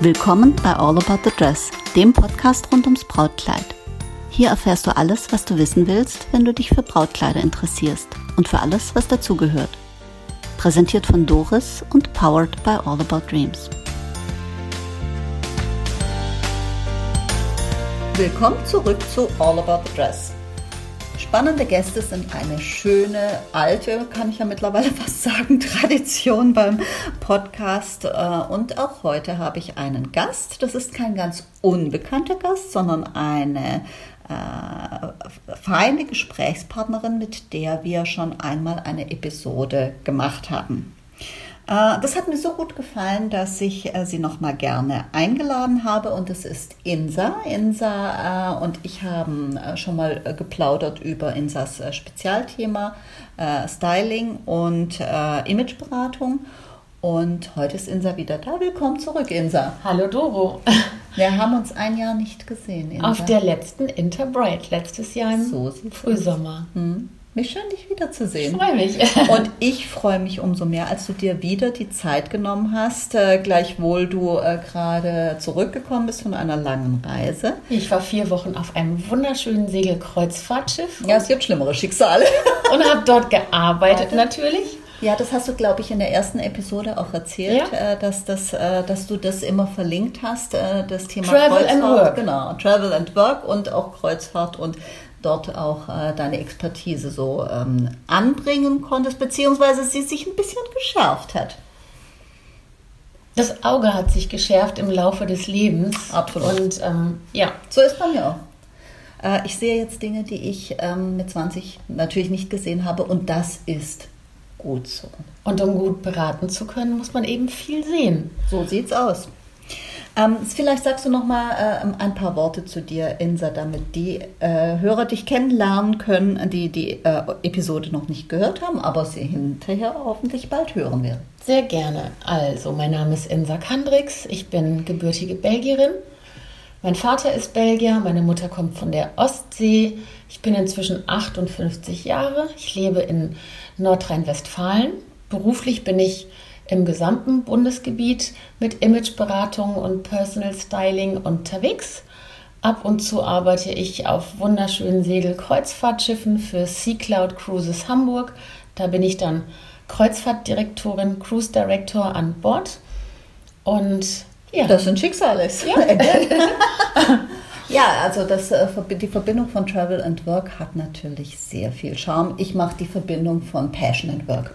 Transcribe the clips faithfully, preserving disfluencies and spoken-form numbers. Willkommen bei All About the Dress, dem Podcast rund ums Brautkleid. Hier erfährst du alles, was du wissen willst, wenn du dich für Brautkleider interessierst und für alles, was dazugehört. Präsentiert von Doris und powered by All About Dreams. Willkommen zurück zu All About the Dress. Spannende Gäste sind eine schöne, alte, kann ich ja mittlerweile fast sagen, Tradition beim Podcast. Und auch heute habe ich einen Gast. Das ist kein ganz unbekannter Gast, sondern eine äh, feine Gesprächspartnerin, mit der wir schon einmal eine Episode gemacht haben. Äh, das hat mir so gut gefallen, dass ich äh, sie nochmal gerne eingeladen habe. Und es ist Insa. Insa äh, und ich haben äh, schon mal äh, geplaudert über Insas äh, Spezialthema äh, Styling und äh, Imageberatung. Und heute ist Insa wieder da. Willkommen zurück, Insa. Hallo, Doro. Wir haben uns ein Jahr nicht gesehen, Insa. Auf der letzten Interbrite, letztes Jahr im so Frühsommer. Hm. Mich schön, dich wiederzusehen. Ich freue mich. Und ich freue mich umso mehr, als du dir wieder die Zeit genommen hast, äh, gleichwohl du äh, gerade zurückgekommen bist von einer langen Reise. Ich war vier Wochen auf einem wunderschönen Segelkreuzfahrtschiff. Ja, es gibt schlimmere Schicksale. Und habe dort gearbeitet natürlich. Ja, das hast du, glaube ich, in der ersten Episode auch erzählt, ja. äh, dass, das, äh, dass du das immer verlinkt hast, äh, das Thema Travel Kreuzfahrt. And Work. Genau, Travel and Work und auch Kreuzfahrt und dort auch äh, deine Expertise so ähm, anbringen konntest, beziehungsweise sie sich ein bisschen geschärft hat. Das Auge hat sich geschärft im Laufe des Lebens. Absolut. Und ähm, ja, so ist bei mir auch. Äh, ich sehe jetzt Dinge, die ich ähm, mit zwanzig natürlich nicht gesehen habe, und das ist gut so. Und um gut beraten zu können, muss man eben viel sehen. So sieht's aus. Ähm, vielleicht sagst du noch mal äh, ein paar Worte zu dir, Insa, damit die äh, Hörer dich kennenlernen können, die die äh, Episode noch nicht gehört haben, aber sie hinterher hoffentlich bald hören werden. Sehr gerne. Also, mein Name ist Insa Candrix. Ich bin gebürtige Belgierin. Mein Vater ist Belgier, meine Mutter kommt von der Ostsee. Ich bin inzwischen achtundfünfzig Jahre. Ich lebe in Nordrhein-Westfalen. Beruflich bin ich im gesamten Bundesgebiet mit Imageberatung und Personal Styling unterwegs. Ab und zu arbeite ich auf wunderschönen Segelkreuzfahrtschiffen für Sea Cloud Cruises Hamburg. Da bin ich dann Kreuzfahrtdirektorin, Cruise Director an Bord. Und ja. Das sind Schicksale. Ja. Ja, also das, die Verbindung von Travel and Work hat natürlich sehr viel Charme. Ich mache die Verbindung von Passion and Work.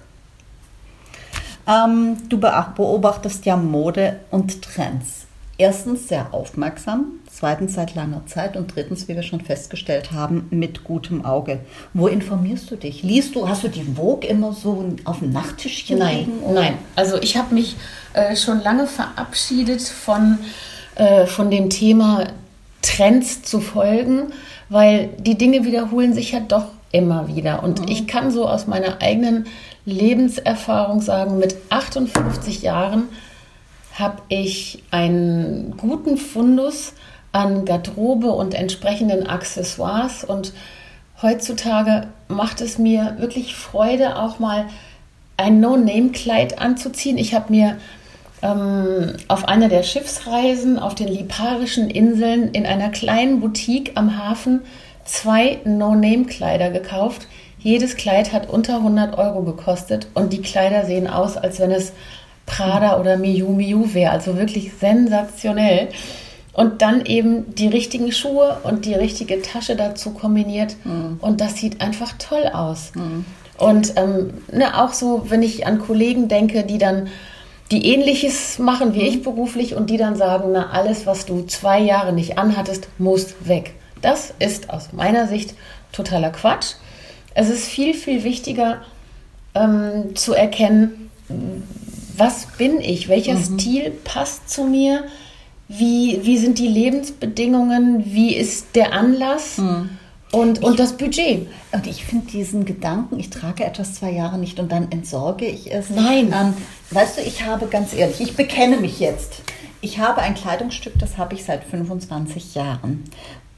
Ähm, du beobachtest ja Mode und Trends. Erstens sehr aufmerksam, zweitens seit langer Zeit und drittens, wie wir schon festgestellt haben, mit gutem Auge. Wo informierst du dich? Liest du, hast du die Vogue immer so auf dem Nachttischchen liegen? Nein, nein. Also ich habe mich äh, schon lange verabschiedet von, äh, von dem Thema Trends zu folgen, weil die Dinge wiederholen sich ja doch immer wieder. Und ich kann so aus meiner eigenen Lebenserfahrung sagen, mit achtundfünfzig Jahren habe ich einen guten Fundus an Garderobe und entsprechenden Accessoires. Und heutzutage macht es mir wirklich Freude, auch mal ein No-Name-Kleid anzuziehen. Ich habe mir ähm, auf einer der Schiffsreisen auf den Liparischen Inseln in einer kleinen Boutique am Hafen zwei No-Name-Kleider gekauft. Jedes Kleid hat unter hundert Euro gekostet und die Kleider sehen aus, als wenn es Prada oder Miu Miu wäre. Also wirklich sensationell. Und dann eben die richtigen Schuhe und die richtige Tasche dazu kombiniert. Mhm. Und das sieht einfach toll aus. Mhm. Und ähm, ne, auch so, wenn ich an Kollegen denke, die dann die Ähnliches machen wie mhm. ich beruflich und die dann sagen, na, alles, was du zwei Jahre nicht anhattest, muss weg. Das ist aus meiner Sicht totaler Quatsch. Es ist viel, viel wichtiger ähm, zu erkennen, was bin ich, welcher mhm. Stil passt zu mir, wie, wie sind die Lebensbedingungen, wie ist der Anlass mhm. und, und ich, das Budget. Und ich finde diesen Gedanken, ich trage etwas zwei Jahre nicht und dann entsorge ich es. Nein. Ähm, weißt du, ich habe ganz ehrlich, ich bekenne mich jetzt. Ich habe ein Kleidungsstück, das habe ich seit fünfundzwanzig Jahren.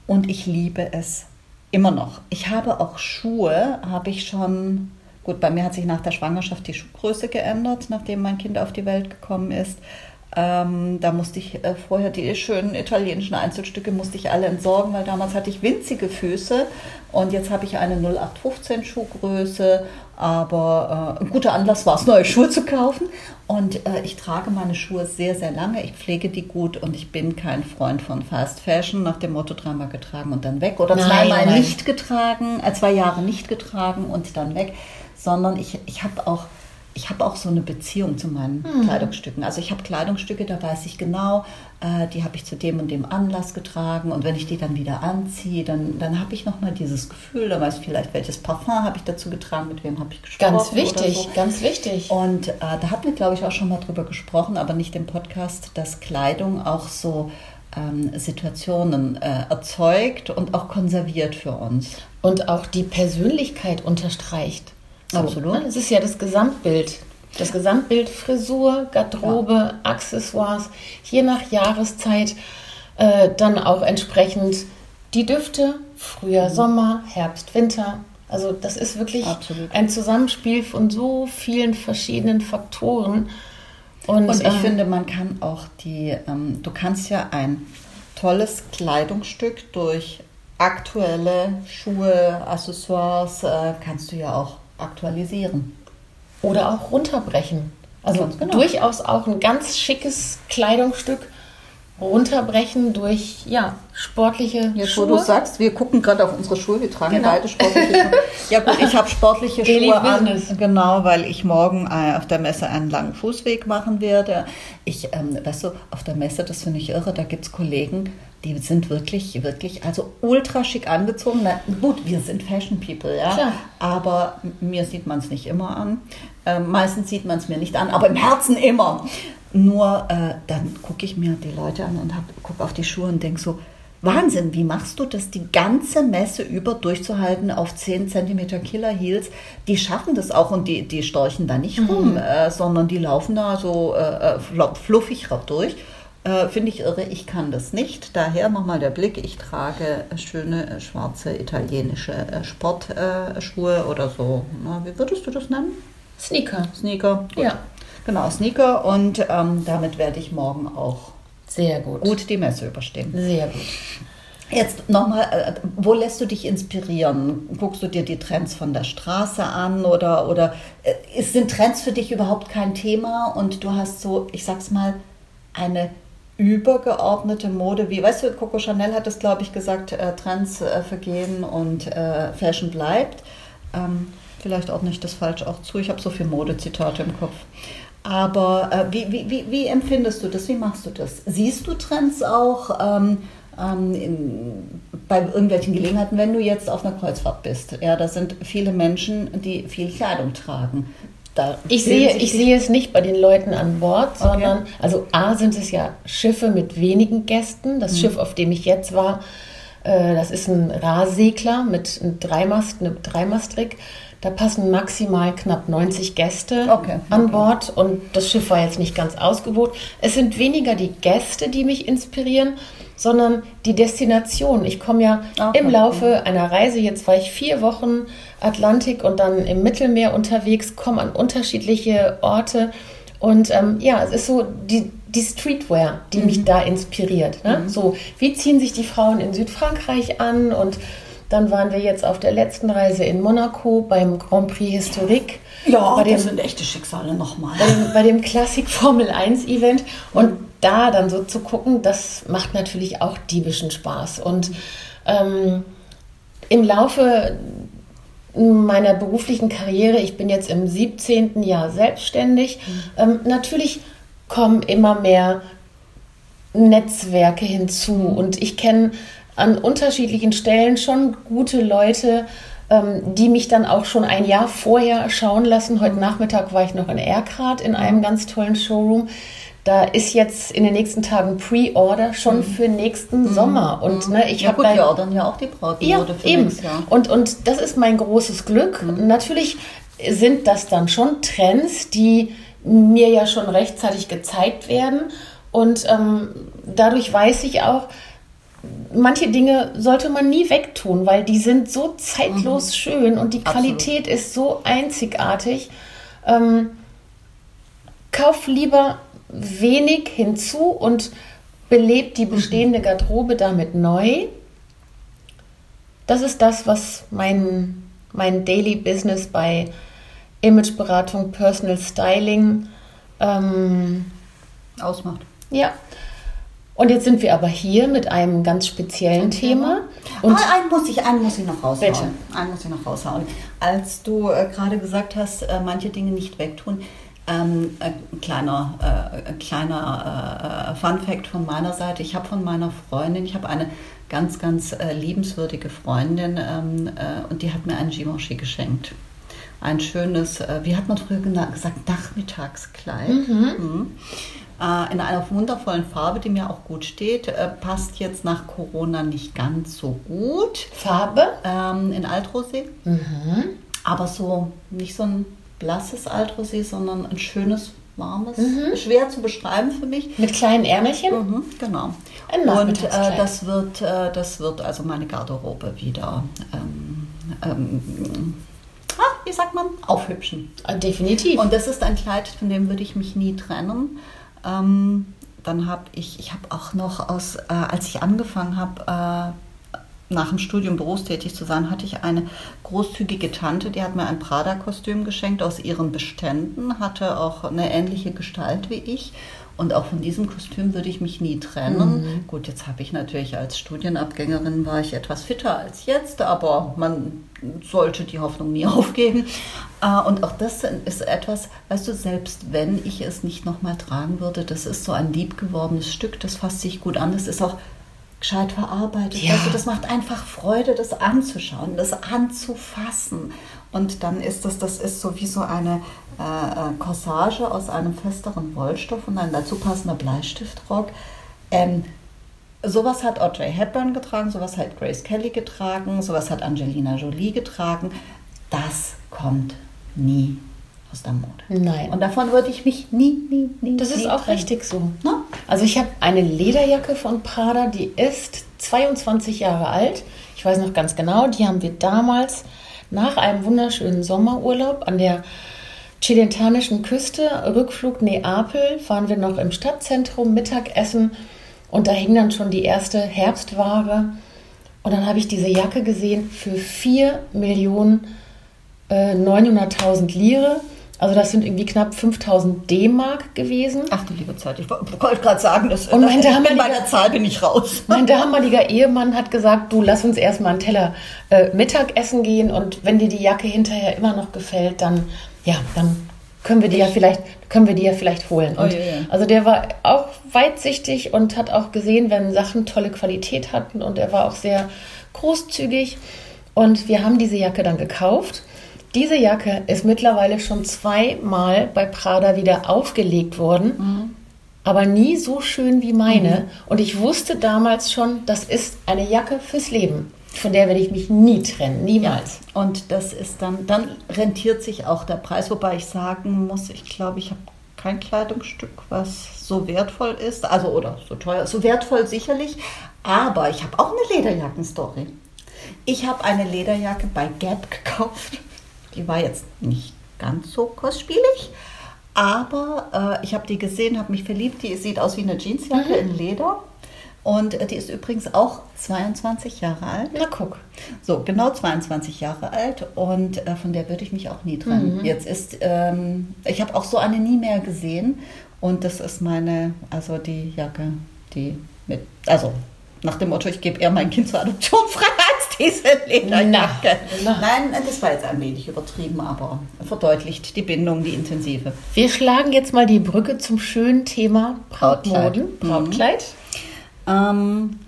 Und ich liebe es immer noch. Ich habe auch Schuhe, habe ich schon, gut, bei mir hat sich nach der Schwangerschaft die Schuhgröße geändert, nachdem mein Kind auf die Welt gekommen ist. Ähm, da musste ich äh, vorher die schönen italienischen Einzelstücke musste ich alle entsorgen, weil damals hatte ich winzige Füße und jetzt habe ich eine null acht fünfzehn Schuhgröße, aber äh, ein guter Anlass war es, neue Schuhe zu kaufen und äh, ich trage meine Schuhe sehr, sehr lange, ich pflege die gut und ich bin kein Freund von Fast Fashion, nach dem Motto dreimal getragen und dann weg oder zweimal nicht getragen, äh, zwei Jahre nicht getragen und dann weg, sondern ich, ich habe auch Ich habe auch so eine Beziehung zu meinen hm. Kleidungsstücken. Also ich habe Kleidungsstücke, da weiß ich genau, äh, die habe ich zu dem und dem Anlass getragen. Und wenn ich die dann wieder anziehe, dann, dann habe ich nochmal dieses Gefühl, da weiß ich vielleicht, welches Parfum habe ich dazu getragen, mit wem habe ich gesprochen. Ganz wichtig, so. ganz wichtig. Und äh, da hatten wir, glaube ich, auch schon mal drüber gesprochen, aber nicht im Podcast, dass Kleidung auch so ähm, Situationen äh, erzeugt und auch konserviert für uns. Und auch die Persönlichkeit unterstreicht. Absolut. Es ist ja das Gesamtbild. Das Gesamtbild Frisur, Garderobe, ja. Accessoires, je nach Jahreszeit äh, dann auch entsprechend die Düfte, Frühjahr, mhm. Sommer, Herbst, Winter. Also das ist wirklich Absolut. ein Zusammenspiel von so vielen verschiedenen Faktoren. Und, Und ich ähm, finde, man kann auch die, ähm, du kannst ja ein tolles Kleidungsstück durch aktuelle Schuhe, Accessoires, äh, kannst du ja auch aktualisieren. Oder auch runterbrechen. Also genau. durchaus auch ein ganz schickes Kleidungsstück runterbrechen durch ja, sportliche Jetzt, Schuhe. Wo du sagst, wir gucken gerade auf unsere Schuhe, wir tragen genau. beide sportliche Schuhe. Ja gut, ich habe sportliche Daily Schuhe Business. an, genau, weil ich morgen äh, auf der Messe einen langen Fußweg machen werde. Ich, ähm, weißt du, auf der Messe, das finde ich irre, da gibt es Kollegen, die sind wirklich, wirklich, also ultra schick angezogen. Na, gut, wir sind Fashion People, ja. Klar. Aber mir sieht man es nicht immer an. Äh, meistens sieht man es mir nicht an, aber im Herzen immer. Nur äh, dann gucke ich mir die Leute an und gucke auf die Schuhe und denke so, Wahnsinn, wie machst du das, die ganze Messe über durchzuhalten auf zehn Zentimeter Killer Heels? Die schaffen das auch und die, die storchen da nicht rum, mhm. äh, sondern die laufen da so äh, fluffig durch. Äh, finde ich irre, ich kann das nicht. Daher nochmal der Blick, ich trage schöne äh, schwarze italienische äh, Sportschuhe äh, oder so. Na, wie würdest du das nennen? Sneaker. Sneaker, gut. Ja. Genau, Sneaker und ähm, damit werde ich morgen auch sehr gut. gut die Messe überstehen. Sehr gut. Jetzt nochmal, äh, wo lässt du dich inspirieren? Guckst du dir die Trends von der Straße an oder, oder äh, sind Trends für dich überhaupt kein Thema und du hast so, ich sag's mal, eine übergeordnete Mode, wie, weißt du, Coco Chanel hat das, glaube ich, gesagt, äh, Trends äh, vergehen und äh, Fashion bleibt. Ähm, vielleicht ordne ich das falsch auch zu, ich habe so viele Modezitate im Kopf. Aber äh, wie, wie, wie, wie empfindest du das, wie machst du das? Siehst du Trends auch ähm, ähm, in, bei irgendwelchen Gelegenheiten, wenn du jetzt auf einer Kreuzfahrt bist? Ja, da sind viele Menschen, die viel Kleidung tragen. Da ich sehe, ich sehe es nicht bei den Leuten an Bord, sondern, okay. also A, sind es ja Schiffe mit wenigen Gästen. Das mhm. Schiff, auf dem ich jetzt war, äh, das ist ein Rahsegler mit einem Dreimast, einem Dreimastrick. Da passen maximal knapp neunzig Gäste okay. an Bord und das Schiff war jetzt nicht ganz ausgebucht. Es sind weniger die Gäste, die mich inspirieren, sondern die Destination. Ich komme ja okay. im Laufe einer Reise, jetzt war ich vier Wochen Atlantik und dann im Mittelmeer unterwegs, komme an unterschiedliche Orte und ähm, ja, es ist so die, die Streetwear, die mhm. mich da inspiriert. Ne? Mhm. So, wie ziehen sich die Frauen in Südfrankreich an und dann waren wir jetzt auf der letzten Reise in Monaco beim Grand Prix Historique. Ja, bei dem, das sind echte Schicksale nochmal. Bei, bei dem Classic Formel eins Event. Und mhm. da dann so zu gucken, das macht natürlich auch diebischen Spaß. Und ähm, im Laufe meiner beruflichen Karriere, ich bin jetzt im siebzehnten Jahr selbstständig, mhm. ähm, natürlich kommen immer mehr Netzwerke hinzu. Und ich kenne an unterschiedlichen Stellen schon gute Leute, ähm, die mich dann auch schon ein Jahr vorher schauen lassen. Heute Nachmittag war ich noch in Erkrath in einem ganz tollen Showroom. Da ist jetzt in den nächsten Tagen Pre-Order schon mhm. für nächsten mhm. Sommer. Und, mhm. ne, ich ja gut, wir ordern ja auch die Brautmode ja, für eben. nächstes Jahr. Und, und das ist mein großes Glück. Mhm. Natürlich sind das dann schon Trends, die mir ja schon rechtzeitig gezeigt werden. Und ähm, dadurch weiß ich auch, manche Dinge sollte man nie wegtun, weil die sind so zeitlos mhm. schön und die Absolut. Qualität ist so einzigartig. Ähm, kauf lieber wenig hinzu und belebt die bestehende Garderobe damit neu. Das ist das, was mein, mein Daily Business bei Imageberatung, Personal Styling ähm, ausmacht. Ja. Und jetzt sind wir aber hier mit einem ganz speziellen Thema. Und ah, einen, muss ich, einen muss ich noch raushauen. Bitte. Einen muss ich noch raushauen. Als du äh, gerade gesagt hast, äh, manche Dinge nicht wegtun, ähm, äh, kleiner, äh, kleiner äh, Fun-Fact von meiner Seite. Ich habe von meiner Freundin, ich habe eine ganz, ganz äh, liebenswürdige Freundin ähm, äh, und die hat mir einen Givenchy geschenkt. Ein schönes, äh, wie hat man früher gesagt, Nachmittagskleid. Mhm. Mhm. In einer wundervollen Farbe, die mir auch gut steht, passt jetzt nach Corona nicht ganz so gut. Farbe? Ähm, in Altrosé. Mhm. Aber so nicht so ein blasses Altrosé, sondern ein schönes, warmes, mhm. schwer zu beschreiben für mich. Mit kleinen Ärmelchen? Mhm, genau. Ein Nachmittagskleid. Und äh, das wird, äh, das wird also meine Garderobe wieder. Ähm, ähm, ah, wie sagt man? Aufhübschen. Definitiv. Und das ist ein Kleid, von dem würde ich mich nie trennen. Ähm, dann habe ich, ich habe auch noch aus, äh, als ich angefangen habe, äh, nach dem Studium berufstätig zu sein, hatte ich eine großzügige Tante, die hat mir ein Prada-Kostüm geschenkt aus ihren Beständen, hatte auch eine ähnliche Gestalt wie ich. Und auch von diesem Kostüm würde ich mich nie trennen. Mhm. Gut, jetzt habe ich natürlich als Studienabgängerin war ich etwas fitter als jetzt, aber man sollte die Hoffnung nie aufgeben. Und auch das ist etwas, weißt du, selbst wenn ich es nicht nochmal tragen würde, das ist so ein liebgewordenes Stück, das fasst sich gut an, das ist auch gescheit verarbeitet. Ja. Also das macht einfach Freude, das anzuschauen, das anzufassen. Und dann ist das, das ist so wie so eine äh, Corsage aus einem festeren Wollstoff und ein dazu passender Bleistiftrock. Ähm, sowas hat Audrey Hepburn getragen, sowas hat Grace Kelly getragen, sowas hat Angelina Jolie getragen. Das kommt nie aus der Mode. Nein. Und davon würde ich mich nie, nie, nie Das nie ist auch trennen. Richtig so. Ne? Also ich habe eine Lederjacke von Prada, die ist zweiundzwanzig Jahre alt. Ich weiß noch ganz genau, die haben wir damals nach einem wunderschönen Sommerurlaub an der chilentanischen Küste, Rückflug Neapel, fahren wir noch im Stadtzentrum, Mittagessen und da hing dann schon die erste Herbstware. Und dann habe ich diese Jacke gesehen für vier Millionen neunhunderttausend Lire. Also das sind irgendwie knapp fünftausend D-Mark gewesen. Ach du liebe Zeit, ich wollte gerade sagen, das, und mein das, bei der Zahl bin ich raus. Mein damaliger Ehemann hat gesagt, du lass uns erstmal einen Teller äh, Mittagessen gehen und wenn dir die Jacke hinterher immer noch gefällt, dann, ja, dann können wir die ja vielleicht, können wir die ja vielleicht holen. Und oh, ja, ja. Also der war auch weitsichtig und hat auch gesehen, wenn Sachen tolle Qualität hatten und er war auch sehr großzügig und wir haben diese Jacke dann gekauft. Diese Jacke ist mittlerweile schon zweimal bei Prada wieder aufgelegt worden, mhm. aber nie so schön wie meine. Mhm. Und ich wusste damals schon, das ist eine Jacke fürs Leben. Von der werde ich mich nie trennen, niemals. Ja. Und das ist dann, dann rentiert sich auch der Preis, wobei ich sagen muss, ich glaube, ich habe kein Kleidungsstück, was so wertvoll ist, also oder so teuer, so wertvoll sicherlich, aber ich habe auch eine Lederjacken-Story. Ich habe eine Lederjacke bei Gap gekauft. Die war jetzt nicht ganz so kostspielig, aber äh, ich habe die gesehen, habe mich verliebt. Die sieht aus wie eine Jeansjacke mhm. in Leder und äh, die ist übrigens auch zweiundzwanzig Jahre alt. Na guck. So, genau zweiundzwanzig Jahre alt und äh, von der würde ich mich auch nie trennen. Mhm. Jetzt ist, ähm, ich habe auch so eine nie mehr gesehen und das ist meine, also die Jacke, die mit, also nach dem Motto, ich gebe eher mein Kind zur Adoption frei. Diese Lederjacke. Na, na. Nein, das war jetzt ein wenig übertrieben, aber verdeutlicht die Bindung, die intensive. Wir schlagen jetzt mal die Brücke zum schönen Thema Brautmoden. Brautkleid. Mhm. Ähm,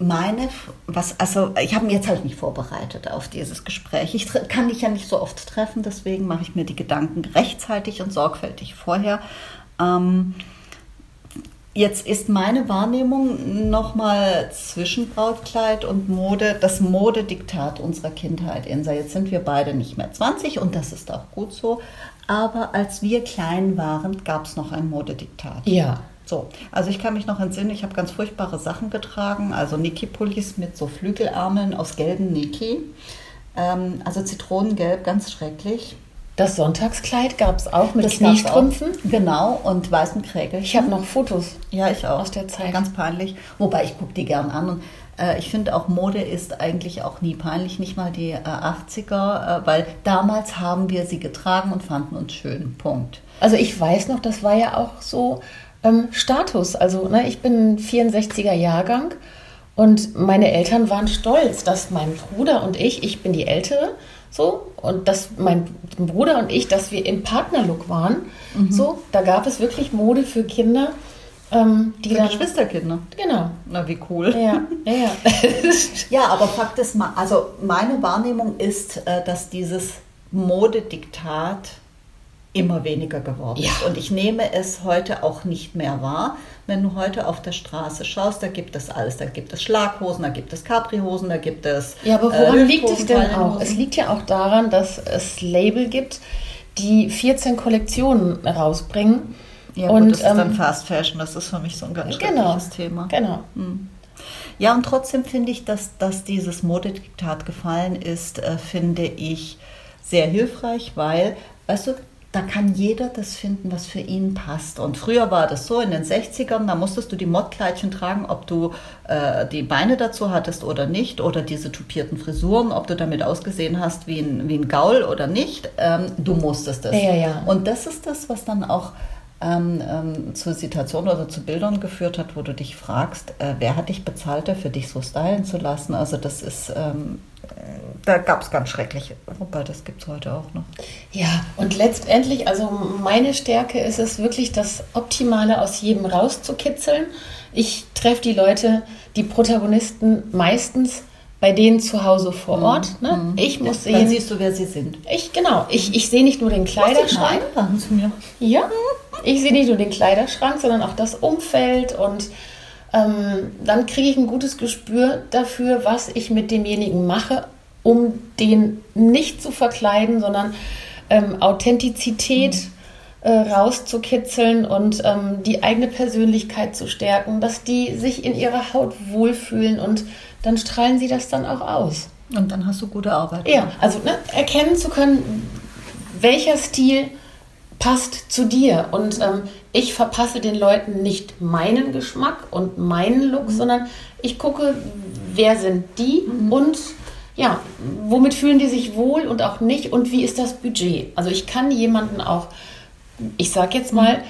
meine, was, also ich habe mich jetzt halt nicht vorbereitet auf dieses Gespräch. Ich kann dich ja nicht so oft treffen, deswegen mache ich mir die Gedanken rechtzeitig und sorgfältig vorher. Ähm, Jetzt ist meine Wahrnehmung nochmal zwischen Brautkleid und Mode, das Modediktat unserer Kindheit, Insa. Jetzt sind wir beide nicht mehr zwanzig und das ist auch gut so. Aber als wir klein waren, gab es noch ein Modediktat. Ja. So, also ich kann mich noch entsinnen, ich habe ganz furchtbare Sachen getragen, also Niki-Pullis mit so Flügelärmeln aus gelbem Niki. Ähm, also Zitronengelb, ganz schrecklich. Das Sonntagskleid gab es auch mit Kniestrümpfen. Genau, und weißen Krägelchen. Ich habe noch Fotos. Ja, ich auch. Aus der Zeit. Ganz peinlich. Wobei, ich gucke die gern an. Und, äh, ich finde auch, Mode ist eigentlich auch nie peinlich. Nicht mal die äh, achtziger, äh, weil damals haben wir sie getragen und fanden uns schön. Punkt. Also ich weiß noch, das war ja auch so ähm, Status. Also ne, ich bin vierundsechziger Jahrgang. Und meine Eltern waren stolz, dass mein Bruder und ich, ich bin die Ältere, so, und dass mein Bruder und ich, dass wir im Partnerlook waren. Mhm. So, da gab es wirklich Mode für Kinder. Ähm, die für Geschwisterkinder. Genau. Na, wie cool. Ja, ja, ja. Ja, aber Fakt ist, also meine Wahrnehmung ist, dass dieses Modediktat immer weniger geworden ist. Ja. Und ich nehme es heute auch nicht mehr wahr. Wenn du heute auf der Straße schaust, da gibt es alles. Da gibt es Schlaghosen, da gibt es Caprihosen, da gibt es... Ja, aber woran äh, liegt es denn auch? Es liegt ja auch daran, dass es Label gibt, die vierzehn Kollektionen rausbringen. Ja, und gut, das ähm, ist dann Fast Fashion. Das ist für mich so ein ganz genau, schreckliches Thema. Genau. Hm. Ja, und trotzdem finde ich, dass, dass dieses Modediktat gefallen ist, äh, finde ich sehr hilfreich, weil, weißt du, da kann jeder das finden, was für ihn passt. Und früher war das so, in den sechzigern, da musstest du die Mottkleidchen tragen, ob du äh, die Beine dazu hattest oder nicht, oder diese tupierten Frisuren, ob du damit ausgesehen hast wie ein, wie ein Gaul oder nicht. Ähm, du musstest es. Ja, ja. Und das ist das, was dann auch ähm, ähm, zur Situation oder zu Bildern geführt hat, wo du dich fragst, äh, wer hat dich bezahlt, dafür dich so stylen zu lassen? Also das ist... Ähm, Da gab es ganz schreckliche, wobei das gibt es heute auch noch. Ja, und letztendlich, also meine Stärke ist es wirklich, das Optimale aus jedem rauszukitzeln. Ich treffe die Leute, die Protagonisten, meistens bei denen zu Hause vor Ort. Ne? Mhm. Ich muss sehen. Dann siehst du, wer sie sind. Ich, genau, ich, ich sehe nicht nur den Kleiderschrank. Zu mir. Ja, ich sehe nicht nur den Kleiderschrank, sondern auch das Umfeld und... Ähm, dann kriege ich ein gutes Gespür dafür, was ich mit demjenigen mache, um den nicht zu verkleiden, sondern ähm, Authentizität mhm. äh, rauszukitzeln und ähm, die eigene Persönlichkeit zu stärken, dass die sich in ihrer Haut wohlfühlen und dann strahlen sie das dann auch aus. Und dann hast du gute Arbeit. Ja, also ne, erkennen zu können, welcher Stil passt zu dir. Und ähm, ich verpasse den Leuten nicht meinen Geschmack und meinen Look, mhm. sondern ich gucke, wer sind die mhm. und ja, womit fühlen die sich wohl und auch nicht und wie ist das Budget. Also ich kann jemanden auch, ich sag jetzt mal, mhm.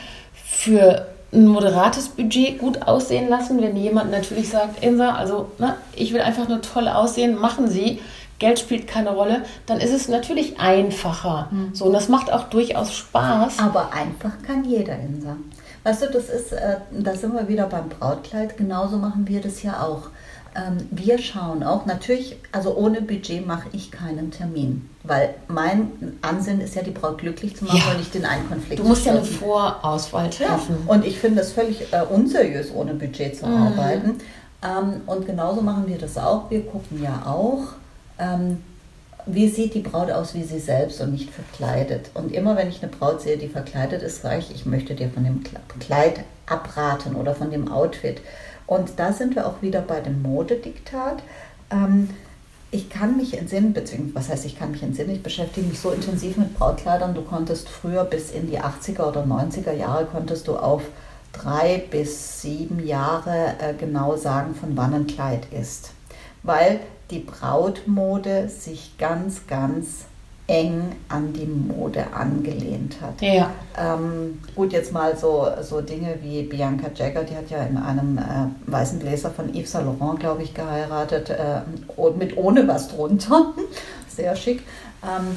für ein moderates Budget gut aussehen lassen, wenn jemand natürlich sagt, Insa, also na, ich will einfach nur toll aussehen, machen Sie. Geld spielt keine Rolle, dann ist es natürlich einfacher. Mhm. So, und das macht auch durchaus Spaß. Aber einfach kann jeder, Insa. Weißt du, das ist, äh, da sind wir wieder beim Brautkleid, genauso machen wir das ja auch. Ähm, wir schauen auch, natürlich, also ohne Budget mache ich keinen Termin, weil mein Ansinnen ist ja, die Braut glücklich zu machen ja. und nicht in einen Konflikt zu. Du musst ja eine Vorauswahl treffen. Ja. Und ich finde das völlig äh, unseriös, ohne Budget zu mhm. arbeiten. Ähm, und genauso machen wir das auch. Wir gucken ja auch, Ähm, wie sieht die Braut aus, wie sie selbst und nicht verkleidet. Und immer, wenn ich eine Braut sehe, die verkleidet ist, sage ich, ich möchte dir von dem Kleid abraten oder von dem Outfit. Und da sind wir auch wieder bei dem Modediktat. Ähm, ich kann mich entsinnen, beziehungsweise, was heißt, ich kann mich entsinnen, ich beschäftige mich so intensiv mit Brautkleidern. Du konntest früher bis in die achtziger oder neunziger Jahre, konntest du auf drei bis sieben Jahre äh, genau sagen, von wann ein Kleid ist. Weil die Brautmode sich ganz, ganz eng an die Mode angelehnt hat. Ja. Ähm, gut, jetzt mal so, so Dinge wie Bianca Jagger, die hat ja in einem äh, weißen Bläser von Yves Saint Laurent, glaube ich, geheiratet, äh, mit ohne was drunter. Sehr schick. Ähm,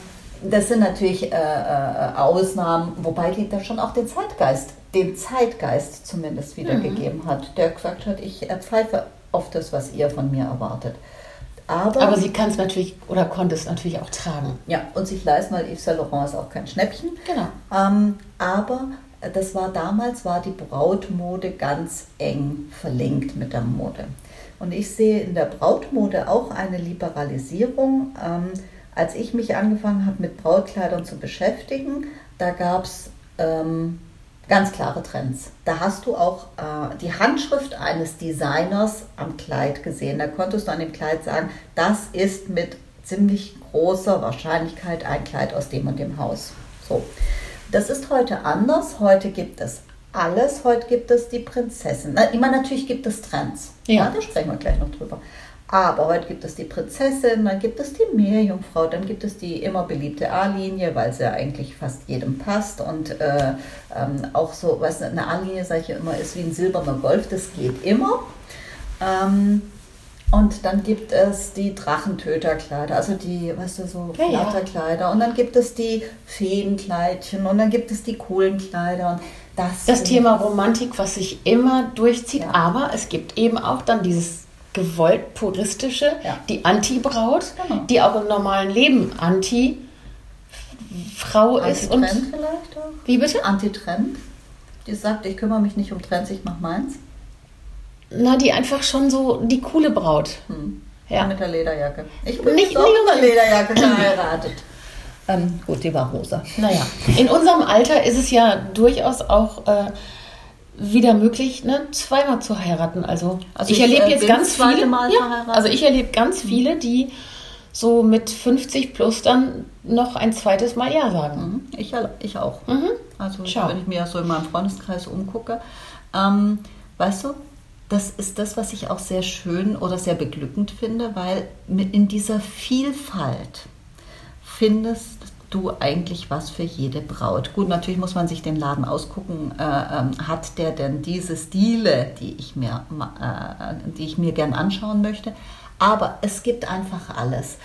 das sind natürlich äh, äh, Ausnahmen, wobei die da schon auch den Zeitgeist, den Zeitgeist zumindest wiedergegeben mhm. hat, der gesagt hat, ich äh, pfeife auf das, was ihr von mir erwartet. Aber, Aber sie kann es natürlich oder konnte es natürlich auch tragen. Ja, und sich leisten, weil Yves Saint Laurent ist auch kein Schnäppchen. Genau. Ähm, aber das war damals, war die Brautmode ganz eng verlinkt mit der Mode. Und ich sehe in der Brautmode auch eine Liberalisierung. Ähm, als ich mich angefangen habe, mit Brautkleidern zu beschäftigen, da gab es ähm, ganz klare Trends. Da hast du auch äh, die Handschrift eines Designers am Kleid gesehen. Da konntest du an dem Kleid sagen, das ist mit ziemlich großer Wahrscheinlichkeit ein Kleid aus dem und dem Haus. So, das ist heute anders. Heute gibt es alles. Heute gibt es die Prinzessin. Na, immer natürlich gibt es Trends. Ja. Ja, da sprechen wir gleich noch drüber. Aber heute gibt es die Prinzessin, dann gibt es die Meerjungfrau, dann gibt es die immer beliebte A-Linie, weil sie ja eigentlich fast jedem passt. Und äh, ähm, auch so, weißt du, eine A-Linie, sage ich ja immer, ist wie ein silberner Golf, das geht immer. Ähm, und dann gibt es die Drachentöterkleider, also die, weißt du, so Flatterkleider. Ja, ja. Und dann gibt es die Feenkleidchen und dann gibt es die Kohlenkleider. Und das das Thema Romantik, was sich immer durchzieht, ja. Aber es gibt eben auch dann dieses gewollt puristische, ja. Die Anti-Braut, genau. Die auch im normalen Leben Anti-Frau Anti-Trend ist. Anti-Trend vielleicht auch? Wie bitte? Anti-Trend. Die sagt, ich kümmere mich nicht um Trends, ich mache meins. Na, die einfach schon so die coole Braut. Hm. Ja. Und mit der Lederjacke. Ich bin nicht, nicht mit der Lederjacke geheiratet. ähm, gut, die war rosa. Naja, in unserem Alter ist es ja durchaus auch... Äh, wieder möglich, ne, zweimal zu heiraten. Also, also ich, ich erlebe jetzt ganz viele, Mal ja, also ich erlebe ganz viele, die so mit fünfzig plus dann noch ein zweites Mal Ja sagen. Mhm. Ich, ich auch. Mhm. Also Ciao. Wenn ich mir so in meinem Freundeskreis umgucke, ähm, weißt du, das ist das, was ich auch sehr schön oder sehr beglückend finde, weil in dieser Vielfalt findest du eigentlich was für jede Braut. Gut, natürlich muss man sich den Laden ausgucken, äh, ähm, hat der denn diese Stile, die ich mir, äh, die ich mir gern anschauen möchte. Aber es gibt einfach alles.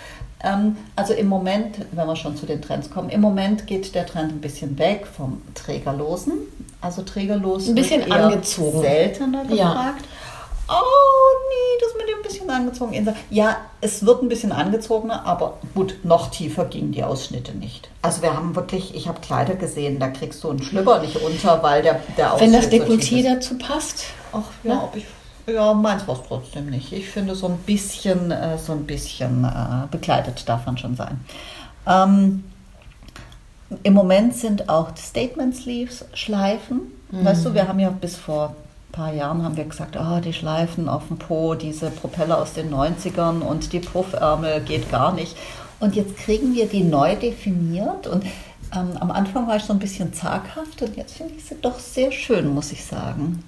Ähm, also im Moment, wenn wir schon zu den Trends kommen, im Moment geht der Trend ein bisschen weg vom Trägerlosen. Also trägerlos ein bisschen wird eher angezogen. Seltener gefragt. Ja. Oh nee, das mit dem ein bisschen angezogen. Insa. Ja, es wird ein bisschen angezogener, aber gut, noch tiefer gingen die Ausschnitte nicht. Also wir haben wirklich, ich habe Kleider gesehen, da kriegst du einen Schlüpper nicht unter, weil der, der Ausschnitt... Wenn das Dekolleté dazu passt. Ach ja, ne? ob ich, ja meins war es trotzdem nicht. Ich finde, so ein bisschen, äh, so ein bisschen äh, bekleidet darf man schon sein. Ähm, im Moment sind auch Statement-Sleeves, Schleifen. Mhm. Weißt du, wir haben ja bis vor... paar Jahren haben wir gesagt, ah, die Schleifen auf dem Po, diese Propeller aus den neunzigern und die Puffärmel geht gar nicht. Und jetzt kriegen wir die neu definiert und ähm, am Anfang war ich so ein bisschen zaghaft und jetzt finde ich sie doch sehr schön, muss ich sagen.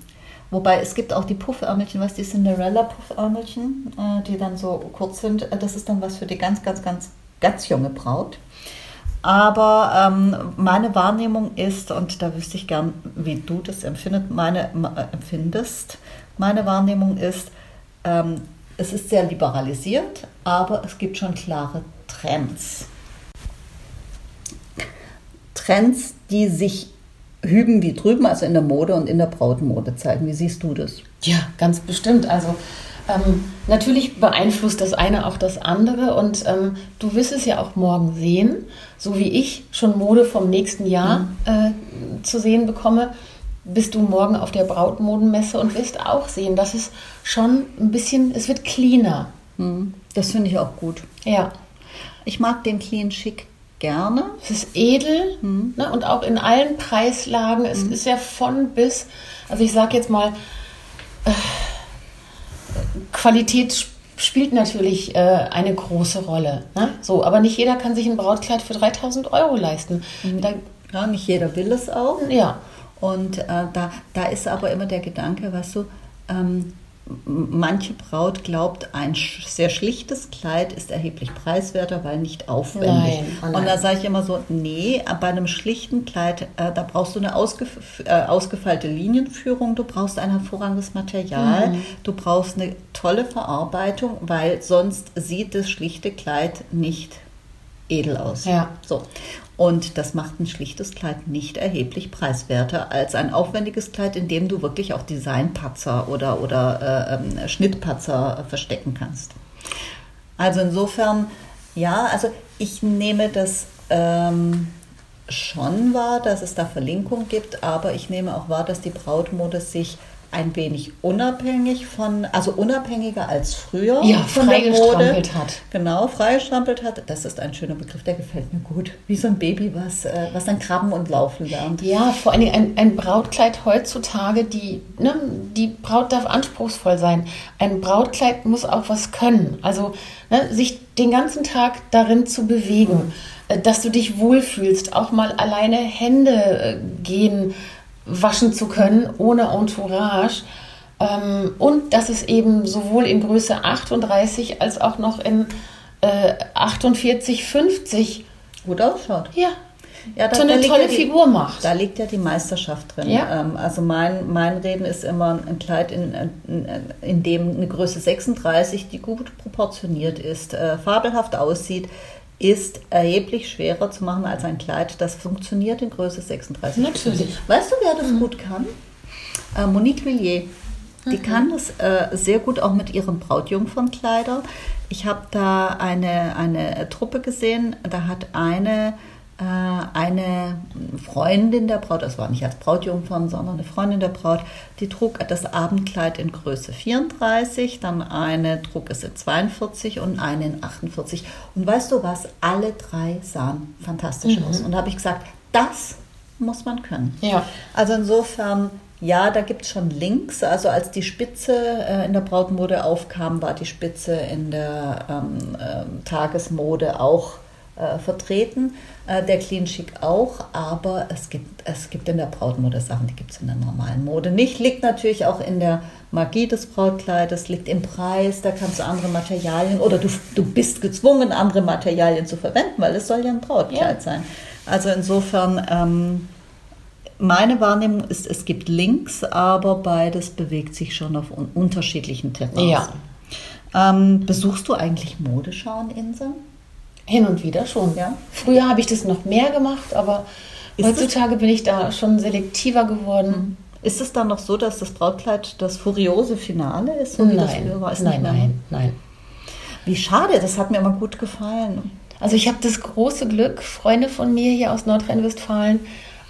Wobei es gibt auch die Puffärmelchen, weißt du, die Cinderella-Puffärmelchen, äh, die dann so kurz sind. Das ist dann was für die ganz, ganz, ganz, ganz junge Braut. Aber ähm, meine Wahrnehmung ist, und da wüsste ich gern, wie du das empfindest, meine, äh, empfindest, meine Wahrnehmung ist, ähm, es ist sehr liberalisiert, aber es gibt schon klare Trends. Trends, die sich hüben wie drüben, also in der Mode und in der Brautenmode zeigen. Wie siehst du das? Ja, ganz bestimmt. Also ähm, natürlich beeinflusst das eine auch das andere und ähm, du wirst es ja auch morgen sehen, so wie ich schon Mode vom nächsten Jahr äh, zu sehen bekomme, bist du morgen auf der Brautmodenmesse und wirst auch sehen, dass es schon ein bisschen, es wird cleaner. Das finde ich auch gut. Ja. Ich mag den clean chic gerne. Es ist edel, mhm. ne, und auch in allen Preislagen, es mhm. ist ja von bis, also ich sage jetzt mal, äh, Qualität spielt natürlich äh, eine große Rolle. Ne? So, aber nicht jeder kann sich ein Brautkleid für dreitausend Euro leisten. Da, ja, nicht jeder will es auch. Ja. Und äh, da, da ist aber immer der Gedanke, weißt du, ähm, manche Braut glaubt, ein sch- sehr schlichtes Kleid ist erheblich preiswerter, weil nicht aufwendig. Nein, oh nein. Und da sage ich immer so, nee, bei einem schlichten Kleid, äh, da brauchst du eine ausgef- äh, ausgefeilte Linienführung, du brauchst ein hervorragendes Material, mhm. du brauchst eine tolle Verarbeitung, weil sonst sieht das schlichte Kleid nicht edel aus. Ja. So. Und das macht ein schlichtes Kleid nicht erheblich preiswerter als ein aufwendiges Kleid, in dem du wirklich auch Designpatzer oder, oder äh, Schnittpatzer verstecken kannst. Also insofern, ja, also ich nehme das ähm, schon wahr, dass es da Verlinkung gibt, aber ich nehme auch wahr, dass die Brautmode sich ein wenig unabhängig von, also unabhängiger als früher. Ja, freigestrampelt hat. Genau, freigestrampelt hat. Das ist ein schöner Begriff, der gefällt mir gut. Wie so ein Baby, was, was dann krabben und laufen lernt. Ja, vor allen Dingen ein, ein Brautkleid heutzutage, die, ne, die Braut darf anspruchsvoll sein. Ein Brautkleid muss auch was können. Also ne, sich den ganzen Tag darin zu bewegen, mhm. dass du dich wohlfühlst, auch mal alleine Hände gehen, waschen zu können, ohne Entourage. Und dass es eben sowohl in Größe achtunddreißig als auch noch in achtundvierzig, fünfzig gut ausschaut. Ja, ja da, so eine da tolle ja die, Figur macht. Da liegt ja die Meisterschaft drin. Ja. Also mein, mein Reden ist immer ein Kleid, in, in, in dem eine Größe sechsunddreißig, die gut proportioniert ist, fabelhaft aussieht, ist erheblich schwerer zu machen als ein Kleid. Das funktioniert in Größe sechsunddreißig. Natürlich. Weißt du, wer das mhm. gut kann? Äh, Monique Villiers. Mhm. Die kann das äh, sehr gut, auch mit ihren Brautjungfernkleidern. Ich habe da eine, eine Truppe gesehen, da hat eine, äh, eine Freundin der Braut, das war nicht als Brautjungfern, sondern eine Freundin der Braut, die trug das Abendkleid in Größe vierunddreißig, dann eine trug es in zweiundvierzig und eine in achtundvierzig. Und weißt du was? Alle drei sahen fantastisch mhm. aus. Und da habe ich gesagt, das muss man können. Ja. Also insofern, ja, da gibt es schon Links. Also als die Spitze äh, in der Brautmode aufkam, war die Spitze in der ähm, äh, Tagesmode auch äh, vertreten. Äh, der Clean Chic auch. Aber es gibt, es gibt in der Brautmode Sachen, die gibt es in der normalen Mode nicht. Liegt natürlich auch in der Magie des Brautkleides, liegt im Preis. Da kannst du andere Materialien oder du, du bist gezwungen, andere Materialien zu verwenden, weil es soll ja ein Brautkleid ja. sein. Also insofern... Ähm, meine Wahrnehmung ist, es gibt Links, aber beides bewegt sich schon auf un- unterschiedlichen Terrassen. Ja. Ähm, besuchst du eigentlich Modeschau in Inseln? Hin und wieder schon, ja. Früher habe ich das noch mehr gemacht, aber ist heutzutage bin ich da schon selektiver geworden. Ist es dann noch so, dass das Brautkleid das furiose Finale ist? So nein, wie das früher war? Ist nein, nicht mehr? nein, nein. Wie schade, das hat mir immer gut gefallen. Also ich habe das große Glück, Freunde von mir hier aus Nordrhein-Westfalen,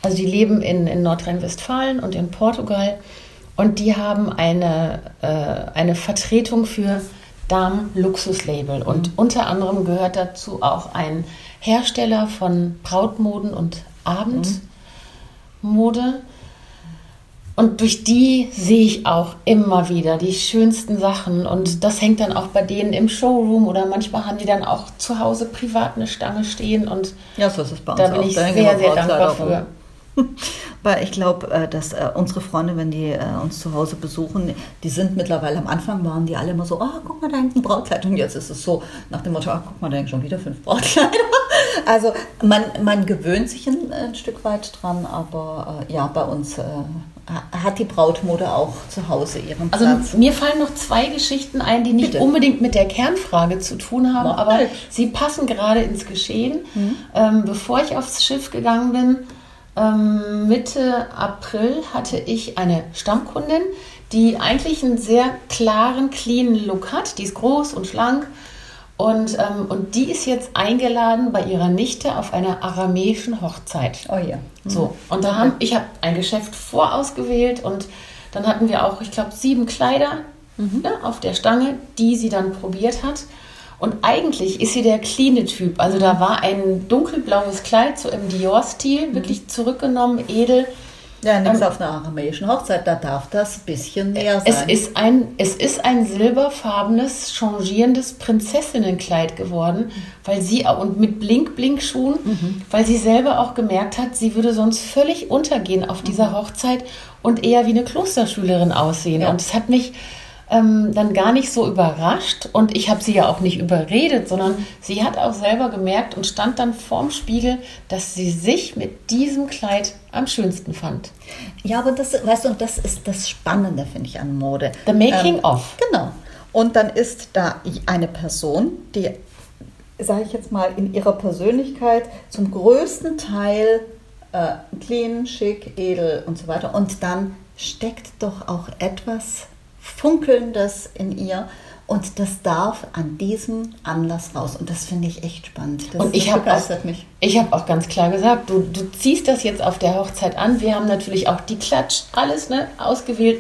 also die leben in, in Nordrhein-Westfalen und in Portugal und die haben eine, äh, eine Vertretung für Damen-Luxus-Label. Und unter anderem gehört dazu auch ein Hersteller von Brautmoden und Abendmode. Und durch die sehe ich auch immer wieder die schönsten Sachen. Und das hängt dann auch bei denen im Showroom oder manchmal haben die dann auch zu Hause privat eine Stange stehen. Und ja, so ist es bei uns da bin auch. ich da sehr, sehr dankbar für. Weil ich glaube, dass unsere Freunde, wenn die uns zu Hause besuchen, die sind mittlerweile, am Anfang waren die alle immer so, oh, guck mal, da hängt ein Brautkleid. Und jetzt ist es so, nach dem Motto, oh, guck mal, da hängen schon wieder fünf Brautkleider. Also man, man gewöhnt sich ein, ein Stück weit dran, aber ja, bei uns äh, hat die Brautmode auch zu Hause ihren Platz. Also mir fallen noch zwei Geschichten ein, die nicht Bitte. unbedingt mit der Kernfrage zu tun haben, Mach aber nicht. sie passen gerade ins Geschehen. Mhm. Ähm, bevor ich aufs Schiff gegangen bin, Mitte April hatte ich eine Stammkundin, die eigentlich einen sehr klaren, cleanen Look hat. Die ist groß und schlank und, ähm, und die ist jetzt eingeladen bei ihrer Nichte auf einer aramäischen Hochzeit. Oh ja. Mhm. So, und da haben, ich habe ein Geschäft vorausgewählt und dann hatten wir auch, ich glaube, sieben Kleider mhm. ne, auf der Stange, die sie dann probiert hat. Und eigentlich ist sie der cleane Typ. Also da war ein dunkelblaues Kleid, so im Dior-Stil, wirklich zurückgenommen, edel. Ja, nichts ähm, auf einer aramäischen Hochzeit, da darf das ein bisschen mehr sein. Es ist ein, es ist ein silberfarbenes, changierendes Prinzessinnenkleid geworden, weil sie und mit Blink-Blink-Schuhen, mhm. weil sie selber auch gemerkt hat, sie würde sonst völlig untergehen auf dieser mhm. Hochzeit und eher wie eine Klosterschülerin aussehen. Ja. Und es hat mich... dann gar nicht so überrascht und ich habe sie ja auch nicht überredet, sondern sie hat auch selber gemerkt und stand dann vorm Spiegel, dass sie sich mit diesem Kleid am schönsten fand. Ja, aber das, weißt du, und das ist das Spannende, finde ich, an Mode. The making ähm, of. Genau. Und dann ist da eine Person, die, sage ich jetzt mal, in ihrer Persönlichkeit zum größten Teil äh, clean, schick, edel und so weiter. Und dann steckt doch auch etwas Funkelndes in ihr und das darf an diesem Anlass raus und das finde ich echt spannend. Das und ich habe auch, mich. Ich habe auch ganz klar gesagt, du, du ziehst das jetzt auf der Hochzeit an. Wir haben natürlich auch die Klatsch, alles ne, ausgewählt,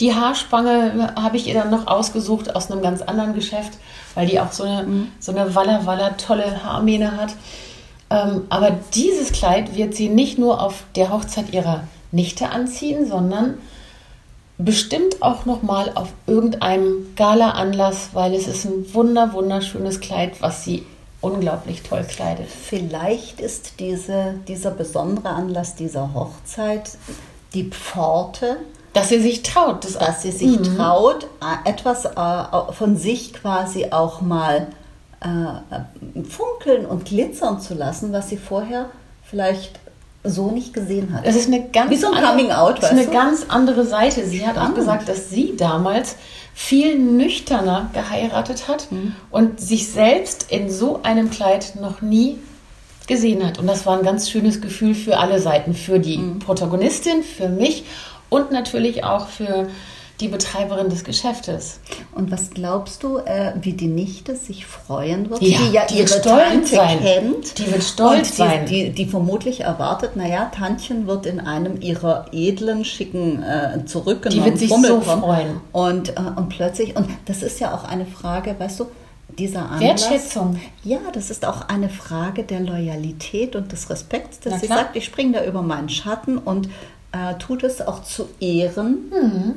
Die Haarspange habe ich ihr dann noch ausgesucht aus einem ganz anderen Geschäft, weil die auch so eine, mhm. so eine Walla Walla tolle Haarmähne hat. Ähm, aber dieses Kleid wird sie nicht nur auf der Hochzeit ihrer Nichte anziehen, sondern bestimmt auch nochmal auf irgendeinem Gala-Anlass, weil es ist ein wunder, wunderschönes Kleid, was sie unglaublich toll kleidet. Vielleicht ist diese, dieser besondere Anlass dieser Hochzeit die Pforte, dass sie sich traut. Das dass sie sich mhm. traut, etwas von sich quasi auch mal äh, funkeln und glitzern zu lassen, was sie vorher vielleicht so nicht gesehen hat. Das ist eine ganz Wie so ein Coming Out, das ist eine du? ganz andere Seite. Sie hat auch gesagt, dass sie damals viel nüchterner geheiratet hat mhm. und sich selbst in so einem Kleid noch nie gesehen hat. Und das war ein ganz schönes Gefühl für alle Seiten, für die mhm. Protagonistin, für mich und natürlich auch für die Betreiberin des Geschäftes. Und was glaubst du, äh, wie die Nichte sich freuen wird? Ja, die ja die ihre wird stolz Tante sein. kennt. Die wird stolz die, sein. Die, die vermutlich erwartet, naja, Tantchen wird in einem ihrer edlen, schicken äh, zurückgenommen. Die wird sich Rummel so kommen. freuen. Und, äh, und plötzlich, und das ist ja auch eine Frage, weißt du, dieser Anlass. Wertschätzung. Ja, das ist auch eine Frage der Loyalität und des Respekts, dass sie sagt, ich springe da über meinen Schatten und äh, tut es auch zu Ehren. Mhm.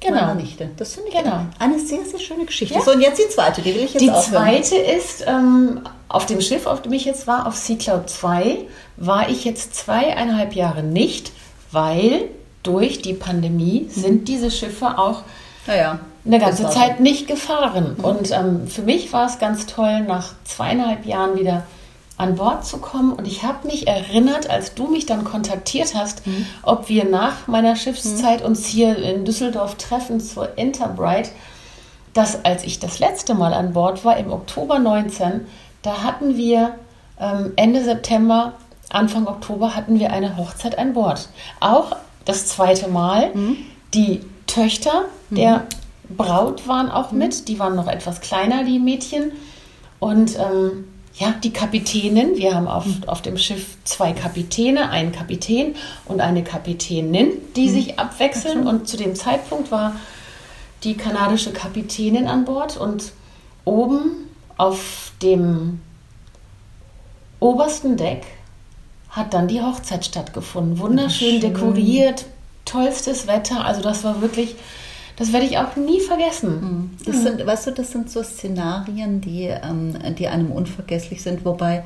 Genau. Nichte. Das finde ich genau. eine sehr, sehr schöne Geschichte. Ja. So, und jetzt die zweite, die will ich jetzt Die aufhören. zweite ist, ähm, auf dem Schiff, auf dem ich jetzt war, auf Sea Cloud zwei, war ich jetzt zweieinhalb Jahre nicht, weil durch die Pandemie mhm. sind diese Schiffe auch naja, eine ganze Zeit nicht gefahren. Mhm. Und ähm, für mich war es ganz toll, nach zweieinhalb Jahren wieder an Bord zu kommen. Und ich habe mich erinnert, als du mich dann kontaktiert hast, mhm. ob wir nach meiner Schiffszeit mhm. uns hier in Düsseldorf treffen zur Interbrite, dass als ich das letzte Mal an Bord war, im Oktober neunzehn, da hatten wir ähm, Ende September, Anfang Oktober hatten wir eine Hochzeit an Bord. Auch das zweite Mal. Mhm. Die Töchter mhm. der Braut waren auch mhm. mit. Die waren noch etwas kleiner, die Mädchen. Und ähm, Ja, die Kapitänin, wir haben auf, auf dem Schiff zwei Kapitäne, einen Kapitän und eine Kapitänin, die mhm. sich abwechseln. Und zu dem Zeitpunkt war die kanadische Kapitänin an Bord und oben auf dem obersten Deck hat dann die Hochzeit stattgefunden. Wunderschön dekoriert, tollstes Wetter, also das war wirklich... Das werde ich auch nie vergessen. Das sind, weißt du, das sind so Szenarien, die, ähm, die einem unvergesslich sind. Wobei,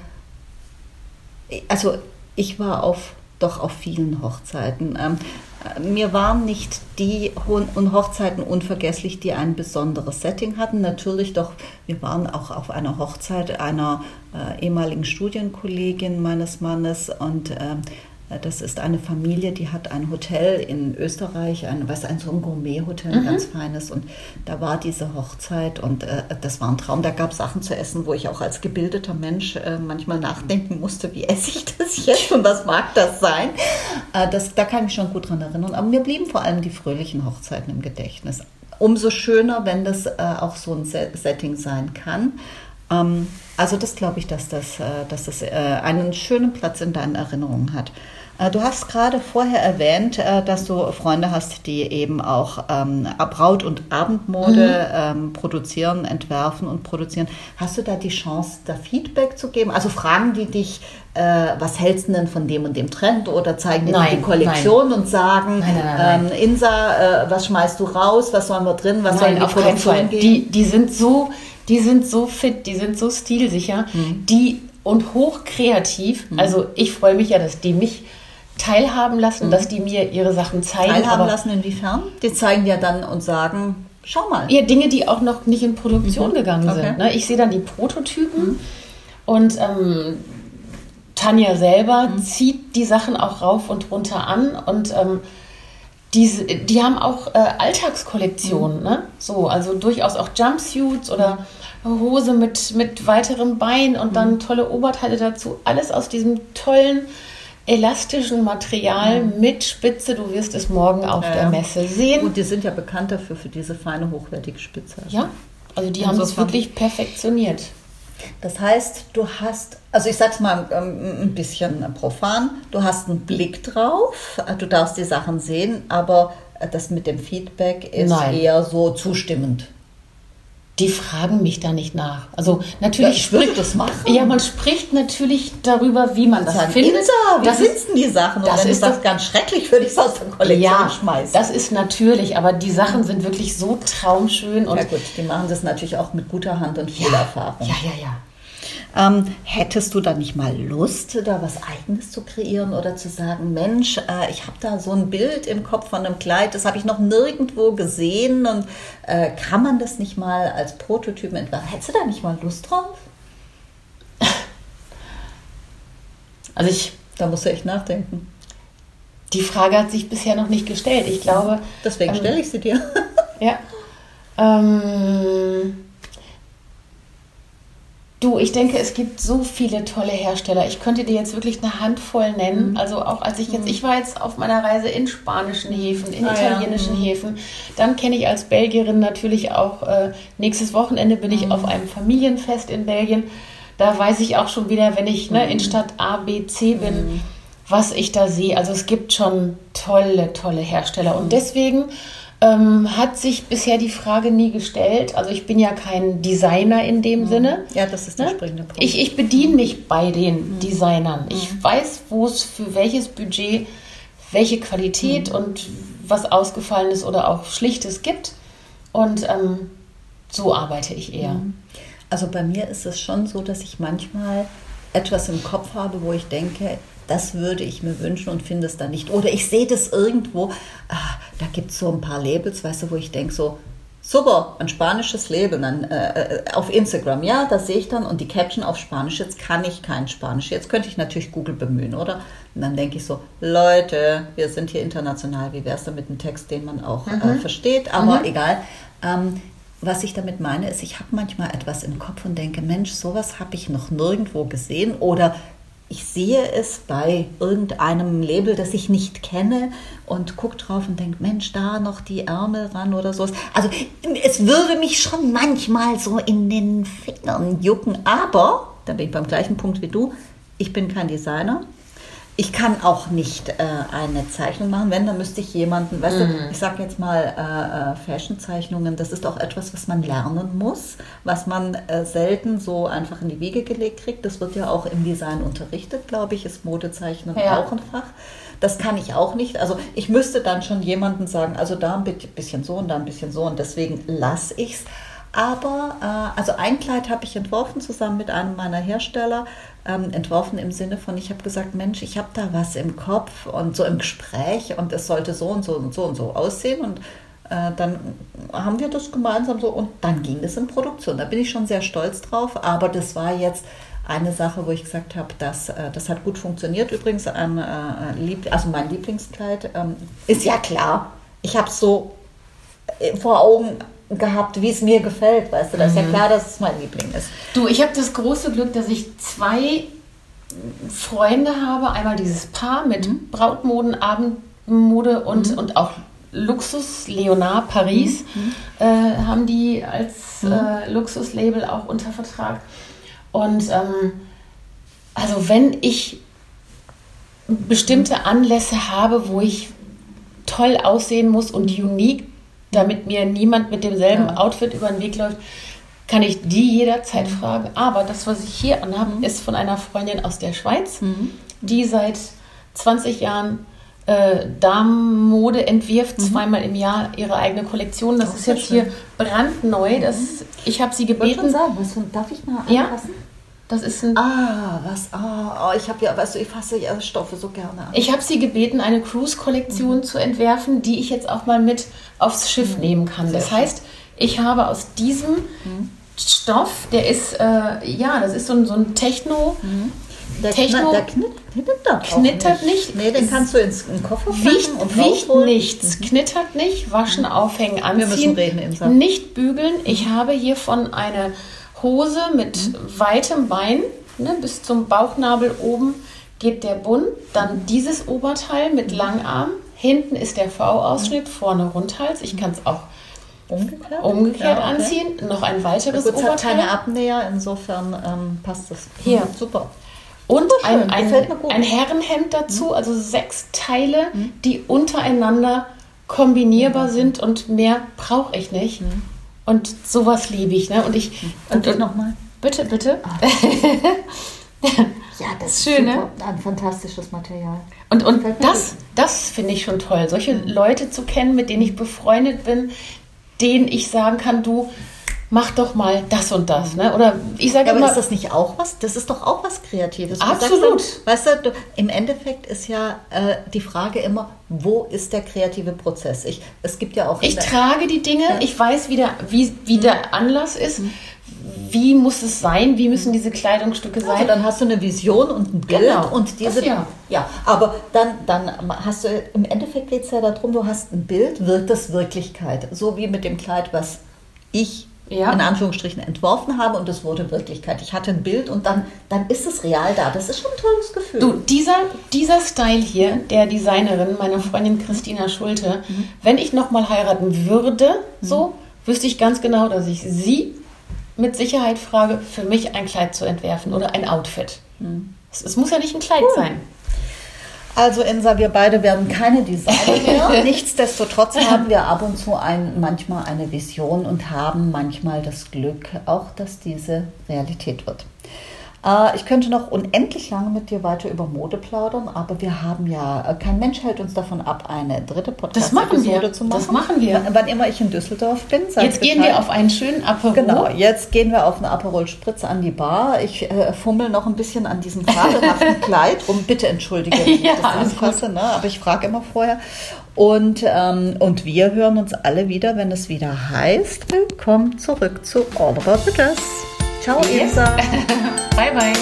also ich war auf, doch auf vielen Hochzeiten. Ähm, mir waren nicht die Hochzeiten unvergesslich, die ein besonderes Setting hatten. Natürlich doch, wir waren auch auf einer Hochzeit einer äh, ehemaligen Studienkollegin meines Mannes und ähm, das ist eine Familie, die hat ein Hotel in Österreich, ein, was, ein so ein Gourmet-Hotel, ein mhm. ganz feines. Und da war diese Hochzeit und äh, das war ein Traum. Da gab es Sachen zu essen, wo ich auch als gebildeter Mensch äh, manchmal nachdenken musste, wie esse ich das jetzt und was mag das sein? Äh, das, da kann ich mich schon gut dran erinnern. Aber mir blieben vor allem die fröhlichen Hochzeiten im Gedächtnis. Umso schöner, wenn das äh, auch so ein Setting sein kann. Ähm, also das glaube ich, dass das, äh, dass das äh, einen schönen Platz in deinen Erinnerungen hat. Du hast gerade vorher erwähnt, dass du Freunde hast, die eben auch ähm, Braut- und Abendmode mhm. ähm, produzieren, entwerfen und produzieren. Hast du da die Chance, da Feedback zu geben? Also fragen die dich, äh, was hältst du denn von dem und dem Trend? Oder zeigen die nein, die Kollektion nein. und sagen, nein, nein, nein, nein. Ähm, Insa, äh, was schmeißt du raus? Was sollen wir drin? Was nein, sollen auf keinen Fall. Die, die sind so, die sind so fit, die sind so stilsicher, mhm. die und hochkreativ. Mhm. Also ich freue mich ja, dass die mich teilhaben lassen, mhm. dass die mir ihre Sachen zeigen. Teilhaben aber lassen inwiefern? Die zeigen ja dann und sagen, schau mal. Ja, Dinge, die auch noch nicht in Produktion mhm. gegangen okay. sind. Ne? Ich sehe dann die Prototypen mhm. und ähm, Tanja selber mhm. zieht die Sachen auch rauf und runter an und ähm, die, die haben auch äh, Alltagskollektionen. Mhm. Ne? So, also durchaus auch Jumpsuits oder Hose mit, mit weiterem Bein und mhm. dann tolle Oberteile dazu. Alles aus diesem tollen elastischen Material mhm. mit Spitze. Du wirst es morgen auf ja, der Messe sehen. Und die sind ja bekannt dafür, für diese feine, hochwertige Spitze. Ja, also die haben es wirklich perfektioniert. Das heißt, du hast, also ich sag's mal ähm, ein bisschen profan, du hast einen Blick drauf, du darfst die Sachen sehen, aber das mit dem Feedback ist Nein. eher so zustimmend. Die fragen mich da nicht nach. Also natürlich ja, spricht das machen. Ja, man spricht natürlich darüber, wie man das sagen, findet. Insa, wie das sitzen die Sachen? Und das wenn ist das ganz schrecklich, würde ich es aus der Kollektion ja, schmeißen. Das ist natürlich, aber die Sachen sind wirklich so traumschön. Und ja gut, die machen das natürlich auch mit guter Hand und viel ja, Erfahrung. Ja, ja, ja. Ähm, hättest du da nicht mal Lust, da was Eigenes zu kreieren oder zu sagen, Mensch, äh, ich habe da so ein Bild im Kopf von einem Kleid, das habe ich noch nirgendwo gesehen und äh, kann man das nicht mal als Prototypen entwerfen? Hättest du da nicht mal Lust drauf? Also ich... Da musst du echt nachdenken. Die Frage hat sich bisher noch nicht gestellt. Ich glaube... Deswegen ähm, stelle ich sie dir. Ja. Ähm... Du, ich denke, es gibt so viele tolle Hersteller. Ich könnte dir jetzt wirklich eine Handvoll nennen. Mhm. Also auch als ich jetzt, mhm. ich war jetzt auf meiner Reise in spanischen Häfen, in ah, italienischen ja. mhm. Häfen. Dann kenne ich als Belgierin natürlich auch, äh, nächstes Wochenende bin ich mhm. auf einem Familienfest in Belgien. Da weiß ich auch schon wieder, wenn ich ne, in Stadt A, B, C bin, mhm. was ich da sehe. Also es gibt schon tolle, tolle Hersteller. Und deswegen... Ähm, hat sich bisher die Frage nie gestellt. Also ich bin ja kein Designer in dem mhm. Sinne. Ja, das ist der ne? springende Punkt. Ich, ich bediene mich bei den mhm. Designern. Mhm. Ich weiß, wo es für welches Budget, welche Qualität mhm. und was Ausgefallenes oder auch Schlichtes gibt. Und ähm, so arbeite ich eher. Mhm. Also bei mir ist es schon so, dass ich manchmal etwas im Kopf habe, wo ich denke, das würde ich mir wünschen und finde es dann nicht. Oder ich sehe das irgendwo, ah, da gibt es so ein paar Labels, weißt du, wo ich denke so, super, ein spanisches Label. Dann, äh, auf Instagram, ja, das sehe ich dann und die Caption auf Spanisch, jetzt kann ich kein Spanisch. Jetzt könnte ich natürlich Google bemühen, oder? Und dann denke ich so, Leute, wir sind hier international, wie wäre es denn mit einem Text, den man auch mhm. äh, versteht, aber mhm. egal. Ähm, Was ich damit meine, ist, ich habe manchmal etwas im Kopf und denke, Mensch, sowas habe ich noch nirgendwo gesehen oder ich sehe es bei irgendeinem Label, das ich nicht kenne und gucke drauf und denke, Mensch, da noch die Ärmel ran oder sowas. Also es würde mich schon manchmal so in den Fingern jucken, aber, da bin ich beim gleichen Punkt wie du, ich bin kein Designer. Ich kann auch nicht äh, eine Zeichnung machen, wenn, dann müsste ich jemanden, weißt mhm. du, ich sage jetzt mal äh, Fashion-Zeichnungen, das ist auch etwas, was man lernen muss, was man äh, selten so einfach in die Wiege gelegt kriegt. Das wird ja auch im Design unterrichtet, glaube ich, ist Modezeichnen ja. auch ein Fach. Das kann ich auch nicht, also ich müsste dann schon jemanden sagen, also da ein bisschen so und da ein bisschen so und deswegen lasse ich es. Aber, äh, also ein Kleid habe ich entworfen, zusammen mit einem meiner Hersteller, ähm, entworfen im Sinne von, ich habe gesagt, Mensch, ich habe da was im Kopf und so im Gespräch und es sollte so und so und so und so aussehen und äh, dann haben wir das gemeinsam so und dann ging das in Produktion. Da bin ich schon sehr stolz drauf, aber das war jetzt eine Sache, wo ich gesagt habe, dass, äh, das hat gut funktioniert übrigens, ähm, äh, lieb, also mein Lieblingskleid ähm, ist ja klar, ich habe es so vor Augen gehabt, wie es mir gefällt, weißt du, das mhm. ist ja klar, dass es mein Liebling ist. Du, ich habe das große Glück, dass ich zwei Freunde habe, einmal dieses Paar mit mhm. Brautmoden, Abendmode und, mhm. und auch Luxus, Leonard Paris, mhm. äh, haben die als mhm. äh, Luxuslabel auch unter Vertrag. Und ähm, also wenn ich bestimmte Anlässe habe, wo ich toll aussehen muss und unique, damit mir niemand mit demselben ja. Outfit über den Weg läuft, kann ich die jederzeit fragen. Aber das, was ich hier anhabe, mhm. ist von einer Freundin aus der Schweiz, mhm. die seit zwanzig Jahren äh, Damenmode entwirft, mhm. zweimal im Jahr ihre eigene Kollektion. Das, das ist jetzt schön. Hier brandneu. Das, ich habe sie gebeten. Sagen, was von, darf ich mal anpassen? Ja. Das ist ein ah, was? Ah, oh, ich habe ja, weißt du, ich fasse ja Stoffe so gerne an. Ich habe sie gebeten, eine Cruise-Kollektion mhm. zu entwerfen, die ich jetzt auch mal mit aufs Schiff mhm. nehmen kann. Das Sehr heißt, ich habe aus diesem mhm. Stoff, der ist, äh, ja, das ist so ein, so ein Techno... Mhm. Der, Techno der knittert, knittert, knittert nicht. nicht. Nee, den kannst du ins in Koffer packen und Riecht nichts, mhm. knittert nicht, waschen, mhm. aufhängen, anziehen, Wir müssen reden, Insa. Nicht bügeln. Ich habe hiervon eine... Hose mit mhm. weitem Bein, ne, bis zum Bauchnabel oben geht der Bund, dann mhm. dieses Oberteil mit mhm. Langarm, hinten ist der V-Ausschnitt, mhm. vorne Rundhals, ich kann es auch umgekehrt, umgekehrt ja, okay. anziehen, noch ein weiteres gut, Oberteil. Es hat keine Abnäher, insofern ähm, passt das. Hier. Mhm, super. Und ein, ein, ein Herrenhemd dazu, mhm. also sechs Teile, mhm. die untereinander kombinierbar sind und mehr brauche ich nicht. Mhm. Und sowas liebe ich. Ne? Und ich und, und, und nochmal. Bitte, bitte. Oh. Ja, das ist schön, ne? Ein fantastisches Material. Und, und das, das finde ich schon toll, solche Leute zu kennen, mit denen ich befreundet bin, denen ich sagen kann, du, mach doch mal das und das. Ne? Oder ich sage ja, immer, aber ist das nicht auch was? Das ist doch auch was Kreatives. Absolut. Du sagst dann, weißt du, du, im Endeffekt ist ja äh, die Frage immer, wo ist der kreative Prozess? Ich, es gibt ja auch... Ich trage die Dinge, ja. Ich weiß, wie der, wie, wie mhm. der Anlass ist, mhm. wie muss es sein, wie müssen diese Kleidungsstücke sein. Also dann hast du eine Vision und ein Bild. Genau. Und diese... Das, ja. ja, aber dann, dann hast du... Im Endeffekt geht es ja darum, du hast ein Bild, wird das Wirklichkeit. So wie mit dem Kleid, was ich... Ja. in Anführungsstrichen entworfen habe und es wurde Wirklichkeit. Ich hatte ein Bild und dann, dann ist es real da. Das ist schon ein tolles Gefühl. Du, dieser, dieser Style hier, der Designerin, meiner Freundin Christina Schulte, mhm. wenn ich nochmal heiraten würde, so, wüsste ich ganz genau, dass ich sie mit Sicherheit frage, für mich ein Kleid zu entwerfen oder ein Outfit. Mhm. Es, es muss ja nicht ein Kleid cool. sein. Also Insa, wir beide werden keine Designer mehr. Nichtsdestotrotz haben wir ab und zu ein, manchmal eine Vision und haben manchmal das Glück, auch dass diese Realität wird. Äh, ich könnte noch unendlich lange mit dir weiter über Mode plaudern, aber wir haben ja, kein Mensch hält uns davon ab, eine dritte Podcast-Episode zu machen. Das machen wir. W- wann immer ich in Düsseldorf bin. Jetzt gehen wir auf einen schönen Aperol. Genau, jetzt gehen wir auf einen Aperol Spritz an die Bar. Ich äh, fummel noch ein bisschen an diesem fabelhaften Kleid rum. Bitte entschuldige, wenn ich ja, das anfasse, ne? Aber ich frage immer vorher. Und, ähm, und wir hören uns alle wieder, wenn es wieder heißt, willkommen zurück zu All About the Dress. Ciao, yes. Insa. Bye, bye.